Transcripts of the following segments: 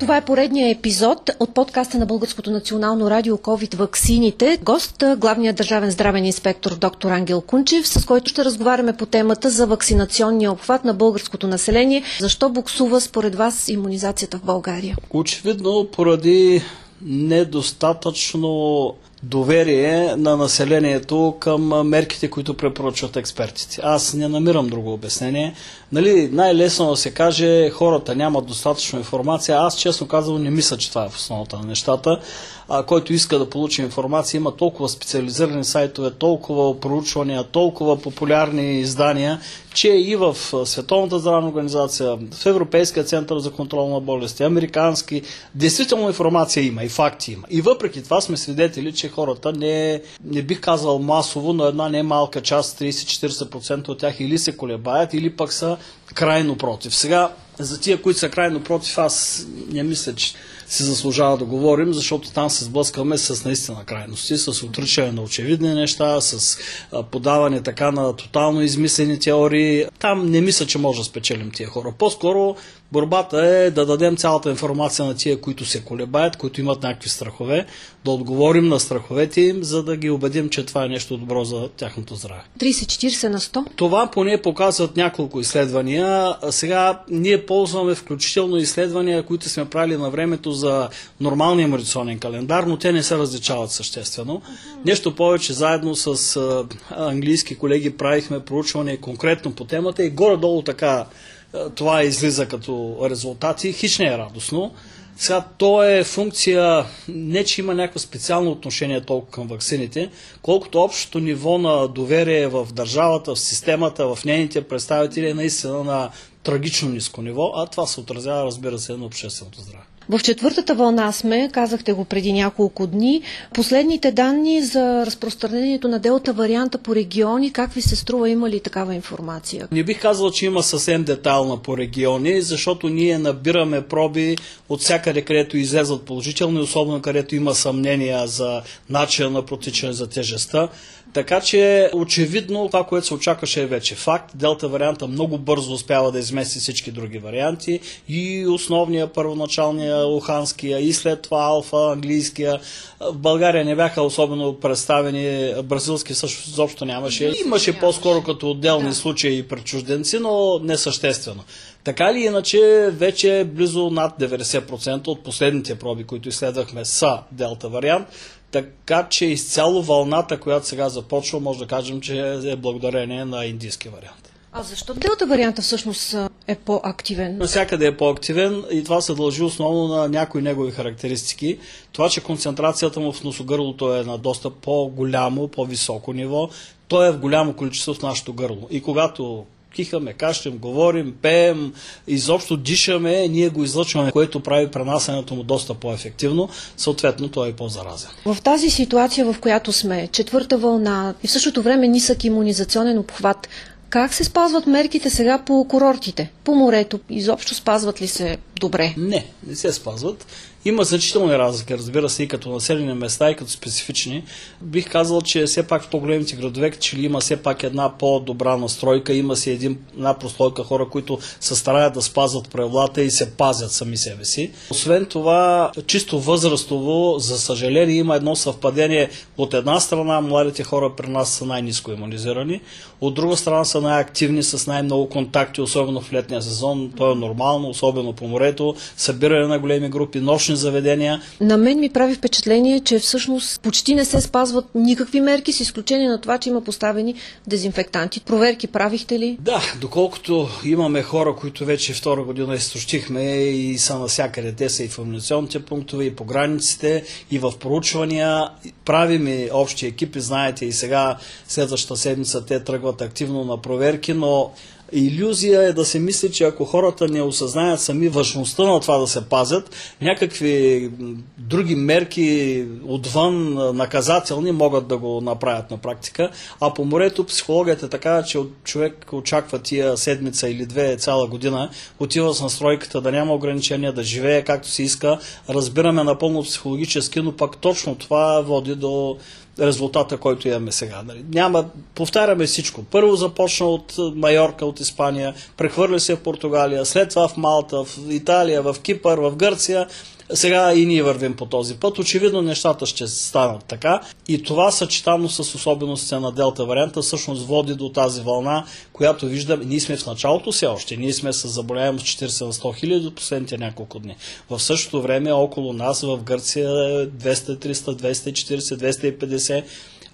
Това е поредният епизод от подкаста на Българското национално радио COVID ваксините. Гост главният държавен здравен инспектор доктор Ангел Кунчев, с който ще разговаряме по темата за ваксинационния обхват на българското население. Защо буксува според вас имунизацията в България? Очевидно поради недостатъчно доверие на населението към мерките, които препоръчват експертите. Аз не намирам друго обяснение. Най-лесно да се каже, хората нямат достатъчно информация. Аз честно казвам не мисля, че това е в основата на нещата. Който иска да получи информация, има толкова специализирани сайтове, толкова проучвания, толкова популярни издания, че и в Световната здравна организация, в Европейския център за контрол на болести, американски, действително информация има и факти има. И въпреки това сме свидетели, че хората не бих казал масово, но една не малка част, 30-40% от тях или се колебаят, или пък са крайно против. Сега, за тия, които са крайно против, аз не мисля, че се заслужава да говорим, защото там се сблъскваме с наистина крайности, с отричане на очевидни неща, с подаване така на тотално измислени теории. Там не мисля, че може да спечелим тия хора. По-скоро борбата е да дадем цялата информация на тия, които се колебаят, които имат някакви страхове, да отговорим на страховете им, за да ги убедим, че това е нещо добро за тяхното здраве. 30-40%? Това поне показват няколко изследвания. Сега ние ползваме включително изследвания, които сме правили на времето за нормалния имунизационен календар, но те не се различават съществено. Нещо повече, заедно с английски колеги правихме проучване конкретно по темата и горе-долу така това излиза като резултати. Хич не е радостно. Сега то е функция, не че има някакво специално отношение толкова към ваксините, колкото общото ниво на доверие в държавата, в системата, в нейните представители е наистина на трагично ниско ниво, а това се отразява, разбира се, на общественото здраве. В четвъртата вълна сме, казахте го преди няколко дни. Последните данни за разпространението на Делта варианта по региони, как ви се струва, има ли такава информация? Не бих казал, че има съвсем детайлна по региони, защото ние набираме проби от всякъде, където излезат положителни, особено където има съмнения за начина на протичане, за тежестта. Така че очевидно това, което се очакваше, е вече факт. Делта варианта много бързо успява да измести всички други варианти и основния, първоначалния, луханския и след това алфа, английския. В България не бяха особено представени, бразилски също изобщо нямаше. Имаше по-скоро като отделни случаи при чужденци, но не съществено. Така ли иначе, вече близо над 90% от последните проби, които изследвахме, са Делта вариант. Така че изцяло вълната, която сега започва, може да кажем, че е благодарение на индийски вариант. А защо Делта варианта всъщност е по-активен? Навсякъде е по-активен и това се дължи основно на някои негови характеристики. Това, че концентрацията му в носогърлото е на доста по-голямо, по-високо ниво, то е в голямо количество в нашето гърло. И когато кихаме, кашлем, говорим, пеем, изобщо дишаме, ние го излъчваме, което прави пренасенето му доста по-ефективно, съответно той е по-заразен. В тази ситуация, в която сме, четвърта вълна и в същото време нисък имунизационен обхват, как се спазват мерките сега по курортите, по морето? Изобщо спазват ли се добре? Не, не се спазват. Има значителни разлики, разбира се, и като населени места, и като специфични. Бих казал, че все пак в по-големите градове, че ли има все пак една по-добра настройка, има си една прослойка хора, които се стараят да спазват правилата и се пазят сами себе си. Освен това, чисто възрастово, за съжаление, има едно съвпадение. От една страна, младите хора при нас са най-ниско имунизирани, от друга страна са най-активни, с най-много контакти, особено в летния сезон. То е нормално, особено по морето, събиране на големи групи, нощни заведения. На мен ми прави впечатление, че всъщност почти не се спазват никакви мерки, с изключение на това, че има поставени дезинфектанти. Проверки правихте ли? Да, доколкото имаме хора, които вече втора година изтощихме и са навсякъде. Те са и в имунизационните пунктове, и по границите, и в проучвания. Правим общи екипи, знаете, и сега следващата седмица те тръгват активно на проверки, но Илюзия е да се мисли, че ако хората не осъзнаят сами важността на това да се пазят, някакви други мерки отвън наказателни могат да го направят на практика. А по морето психологията е така, че човек очаква тия седмица или две, цяла година, отива с настройката да няма ограничения, да живее както си иска. Разбираме напълно психологически, но пак точно това води до резултата, който имаме сега. Няма, повтаряме всичко. Първо започна от Майорка, от Испания, прехвърля се в Португалия, след това в Малта, в Италия, в Кипър, в Гърция. Сега и ние вървим по този път. Очевидно нещата ще станат така. И това, съчетано с особеностите на Делта варианта, всъщност води до тази вълна, която виждаме. Ние сме в началото си още. Ние сме с заболяемост 40 на 100 хиляди от последните няколко дни. В същото време около нас в Гърция 200, 300, 240, 250,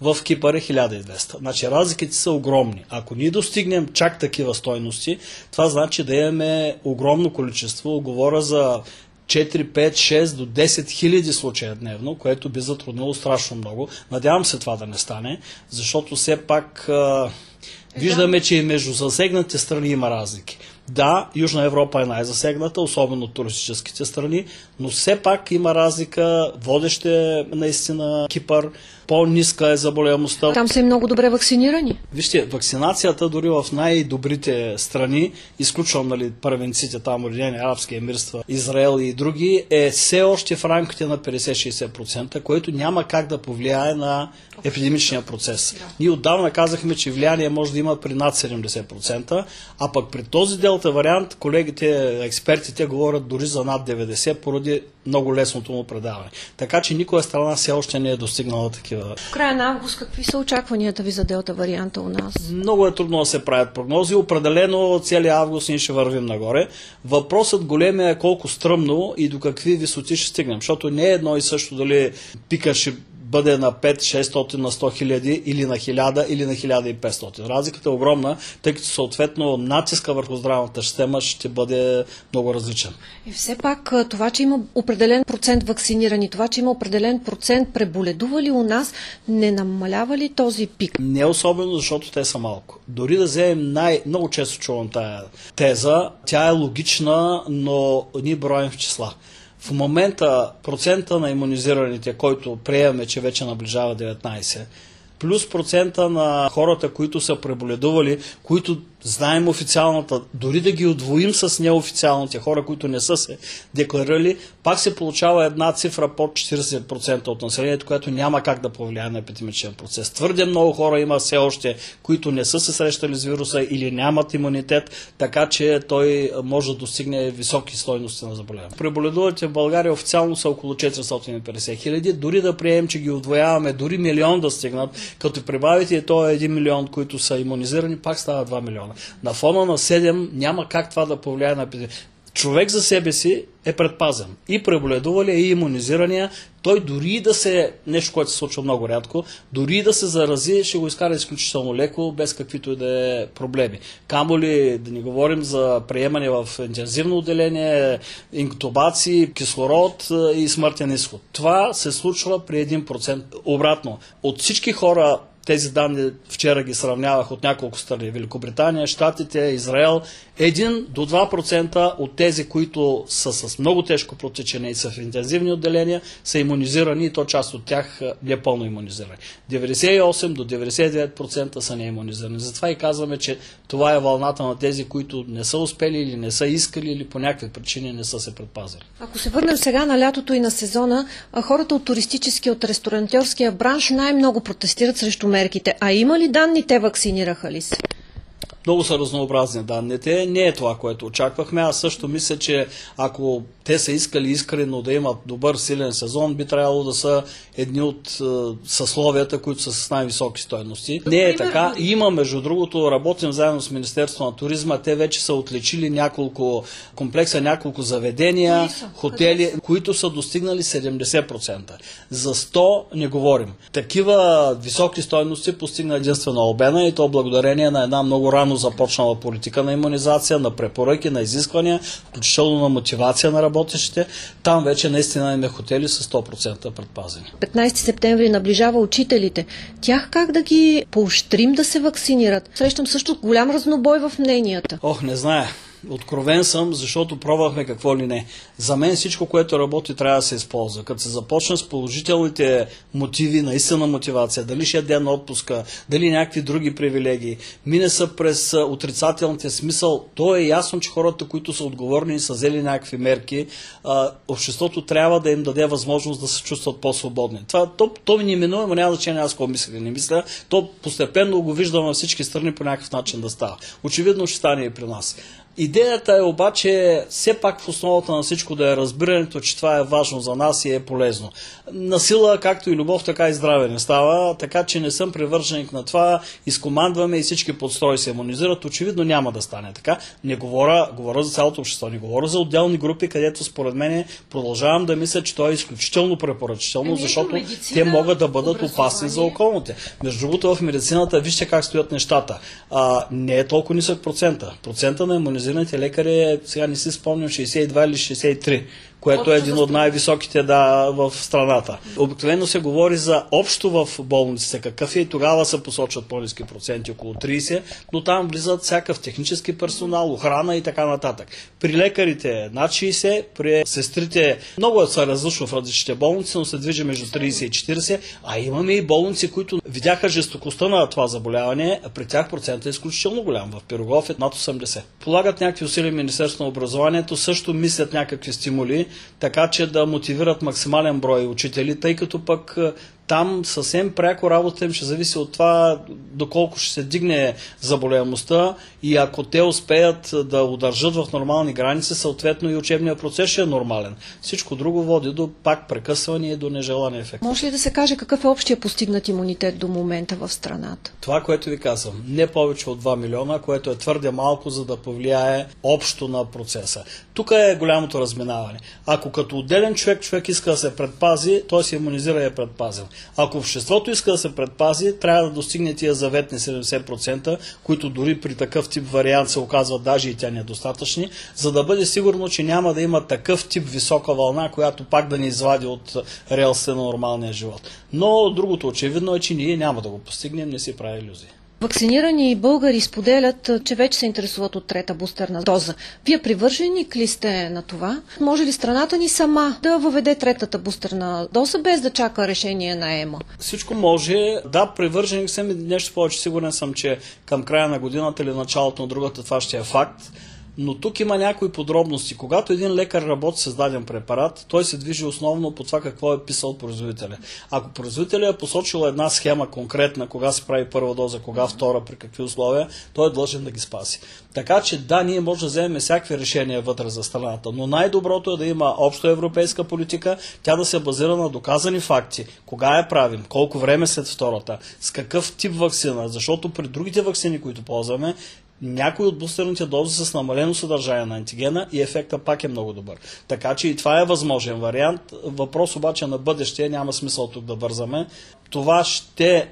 в Кипър е 1200. Значи разликите са огромни. Ако ние достигнем чак такива стойности, това значи да имаме огромно количество. Говоря за 4, 5, 6 до 10 хиляди случая дневно, което би затруднило страшно много. Надявам се това да не стане, защото все пак виждаме, че и между засегнатите страни има разлики. Да, Южна Европа е най-засегната, особено туристическите страни, но все пак има разлика. Водеще наистина Кипър, по-ниска е заболеваемостта. Там са и много добре вакцинирани. Вижте, вакцинацията дори в най-добрите страни, изключвам първенците там, Обединени арабски емирства, Израел и други, е все още в рамките на 50-60%, което няма как да повлияе на епидемичния процес. Да. Ние отдавна казахме, че влияние може да има при над 70%, а пък при този Делта вариант колегите, експертите говорят дори за над 90% поради много лесното му предаване. Така че никоя страна все още не е достигнала такива. В края на август какви са очакванията ви за Делта варианта у нас? Много е трудно да се правят прогнози. Определено целият август ние ще вървим нагоре. Въпросът големия е колко стръмно и до какви висоти ще стигнем. Защото не е едно и също дали пика ще бъде на 5, 600, на 100 хиляди или на 1000 или на 1500. Разликата е огромна, тъй като съответно натиска върху здравната система ще бъде много различен. И все пак това, че има определен процент вакцинирани, това, че има определен процент преболедували у нас, не намалява ли този пик? Не особено, защото те са малко. Дори да вземем много често чувам тая теза, тя е логична, но ние броим в числа. В момента процента на имунизираните, който приемаме, че вече наближава 19, плюс процента на хората, които са преболедували, които знаем официалната, дори да ги удвоим с неофициалните хора, които не са се декларирали, пак се получава една цифра под 40% от населението, което няма как да повлияе на епидемичен процес. Твърде много хора има все още, които не са се срещали с вируса или нямат имунитет, така че той може да достигне високи стойности на заболяване. Преболедувалите в България официално са около 450 хиляди, дори да приемем, че ги удвояваме, дори милион да стигнат, като прибавите то е 1 милион, които са имунизирани, пак става 2 милиона. На фона на 7 няма как това да повлияе на епидемия. Човек за себе си е предпазен. И преболедувалия, и имунизирания. Той дори да се, нещо, което се случва много рядко, дори да се зарази, ще го изкара изключително леко, без каквито и да е проблеми. Камо ли да не говорим за приемане в интензивно отделение, интубации, кислород и смъртен изход. Това се случва при 1%. Обратно, от всички хора, тези данни вчера ги сравнявах от няколко страни. Великобритания, Щатите, Израел. 1 до 2% от тези, които са с много тежко протичане и са в интензивни отделения, са имунизирани и то част от тях не пълно имунизирани. 98 до 99% са неимунизирани. Затова и казваме, че това е вълната на тези, които не са успели или не са искали или по някакви причини не са се предпазили. Ако се върнем сега на лятото и на сезона, хората от туристическия, от ресторантьорския бранш най-много протестират срещу мерките. А има ли данни, те вакцинираха ли се? Много са разнообразни данните. Не е това, което очаквахме. Аз също мисля, че ако те са искали искрено да имат добър силен сезон, би трябвало да са едни от съсловията, които са с най-високи стойности. Не е така. Има, между другото, работим заедно с Министерството на туризма. Те вече са отличили няколко комплекса, няколко заведения, хотели, които са достигнали 70%. За 100 не говорим. Такива високи стойности постигна единствено Албена и то благодарение на една много рано рано започнала политика на имунизация, на препоръки, на изисквания, включително на мотивация на работещите. Там вече наистина имаме хотели с 100% предпазени. 15 септември наближава учителите. Тях как да ги поощрим да се вакцинират? Срещам също голям разнобой в мненията. Ох, не зная. Откровен съм, защото пробвахме какво ли не. За мен всичко, което работи, трябва да се използва. Като се започне с положителните мотиви, наистина мотивация, дали ще е ден отпуска, дали някакви други привилегии, мине са през отрицателните смисъл, то е ясно, че хората, които са отговорни и са взели някакви мерки, обществото трябва да им даде възможност да се чувстват по-свободни. Това то неминуемо, няма значение аз какво мисля, не мисля. То постепенно го виждам във всички страни по някакъв начин да става. Очевидно ще стане и при нас. Идеята е обаче все пак в основата на всичко да е разбирането, че това е важно за нас и е полезно. Насила, както и любов, така и здраве не става, така че не съм привърженик на това, изкомандваме и всички подстрой се имунизират. Очевидно няма да стане така. Не говоря за цялото общество, не говоря за отделни групи, където според мен продължавам да мисля, че то е изключително препоръчително, защото медицина, те могат да бъдат опасни за околните. Между другото в медицината вижте как стоят нещата. Не е толкова нисък процента. Процента на имунизация лекари, сега не си спомням, 62 или 63, което е един от най-високите в страната. Обикновено се говори за общо в болниците какъв е и тогава се посочват по-ниски проценти, около 30, но там влизат всякакъв технически персонал, охрана и така нататък. При лекарите над 60, при сестрите много са различно в различните болници, но се движи между 30 и 40, а имаме и болници, които видяха жестокостта на това заболяване, а при тях процентът е изключително голям. В Пирогов е над 80. Полагат някакви усилия Министерството на образованието, също мислят някакви стимули, така че да мотивират максимален брой учители, тъй като пък там съвсем пряко работа им ще зависи от това доколко ще се дигне заболеваемостта и ако те успеят да удържат в нормални граници, съответно и учебният процес ще е нормален. Всичко друго води до пак прекъсване и до нежелан ефект. Може ли да се каже какъв е общия постигнат имунитет до момента в страната? Това, което ви казвам, не повече от 2 милиона, което е твърде малко, за да повлияе общо на процеса. Тук е голямото разминаване. Ако като отделен човек иска да се предпази, той се имунизира и е предпазен. Ако обществото иска да се предпази, трябва да достигне тия заветни 70%, които дори при такъв тип вариант се оказват даже и тя недостатъчни, за да бъде сигурно, че няма да има такъв тип висока вълна, която пак да ни извади от релсите на нормалния живот. Но другото очевидно е, че ние няма да го постигнем, не си прави илюзии. Вакцинирани българи споделят, че вече се интересуват от трета бустерна доза. Вие привърженик ли сте на това? Може ли страната ни сама да въведе третата бустерна доза, без да чака решение на ЕМА? Всичко може. Да, привърженик съм и нещо повече. Сигурен съм, че към края на годината или началото на другата това ще е факт. Но тук има някои подробности. Когато един лекар работи с даден препарат, той се движи основно по това какво е писал производителя. Ако производителят е посочил една схема конкретна, кога се прави първа доза, кога втора, при какви условия, той е длъжен да ги спаси. Така че да, ние може да вземем всякакви решения вътре за страната, но най-доброто е да има общо европейска политика, тя да се базира на доказани факти. Кога я правим, колко време след втората, с какъв тип ваксина, защото при другите ваксини, които ползваме, някои от бустерните дози с намалено съдържание на антигена и ефекта пак е много добър. Така че и това е възможен вариант. Въпрос обаче на бъдеще, няма смисъл тук да бързаме. Това ще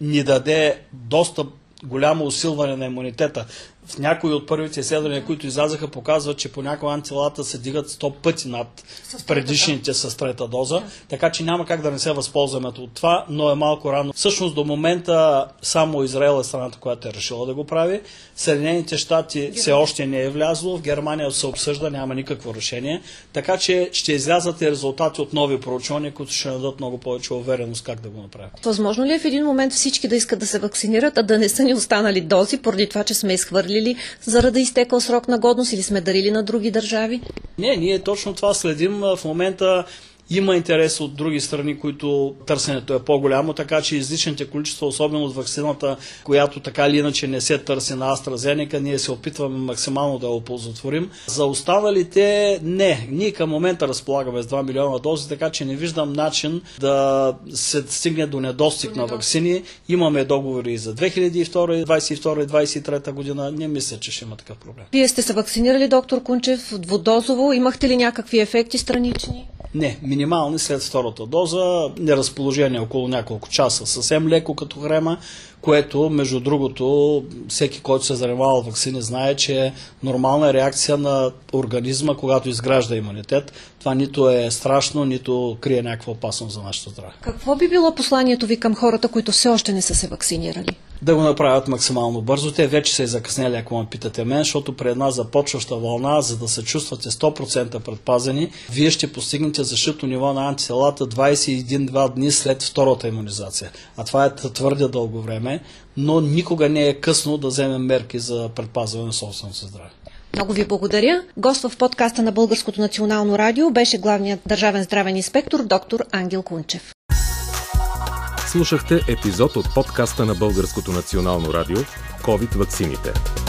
ни даде доста голямо усилване на имунитета. В някои от първите изследвания, които излязаха, показват, че понякога антителата се дигат 100 пъти над предишните с трета доза, така че няма как да не се възползваме от това, но е малко рано. Всъщност до момента само Израел е страната, която е решила да го прави. Съединените щати все още не е влязло, в Германия се обсъжда, няма никакво решение, така че ще излязат и резултати от нови проучвания, които ще дадат много повече увереност как да го направят. Възможно ли е в един момент всички да искат да се вакцинират, а да не са ни останали дози, поради това, че сме изхвърли или заради изтекъл срок на годност или сме дарили на други държави? Не, ние точно това следим. В момента има интерес от други страни, които търсенето е по-голямо, така че излишните количества, особено от вакцината, която така или иначе не се търси на AstraZeneca, ние се опитваме максимално да я оползотворим. За останалите не. Ние към момента разполагаме с 2 милиона дози, така че не виждам начин да се стигне до недостиг на вакцини. Имаме договори и за 2022, 2022 и 2023 година. Не мисля, че ще има такъв проблем. Вие сте се вакцинирали, доктор Кунчев, двудозово. Имахте ли някакви ефекти странични? Не, минимални след втората доза, неразположение около няколко часа, съвсем леко като хрема, което, между другото, всеки, който се занимава с ваксини, знае, че е нормална реакция на организма, когато изгражда имунитет. Това нито е страшно, нито крие някаква опасност за нашето здраве. Какво би било посланието ви към хората, които все още не са се вакцинирали? Да го направят максимално бързо. Те вече са и закъснели, ако ме питате мен, защото при една започваща вълна, за да се чувствате 100% предпазени, вие ще постигнете защитно ниво на антителата 21-2 дни след втората имунизация. А това е твърде дълго време, но никога не е късно да вземем мерки за предпазване на собственото здраве. Много ви благодаря. Гост в подкаста на Българското национално радио беше главният държавен здравен инспектор доктор Ангел Кунчев. Слушахте епизод от подкаста на Българското национално радио COVID-ваксините.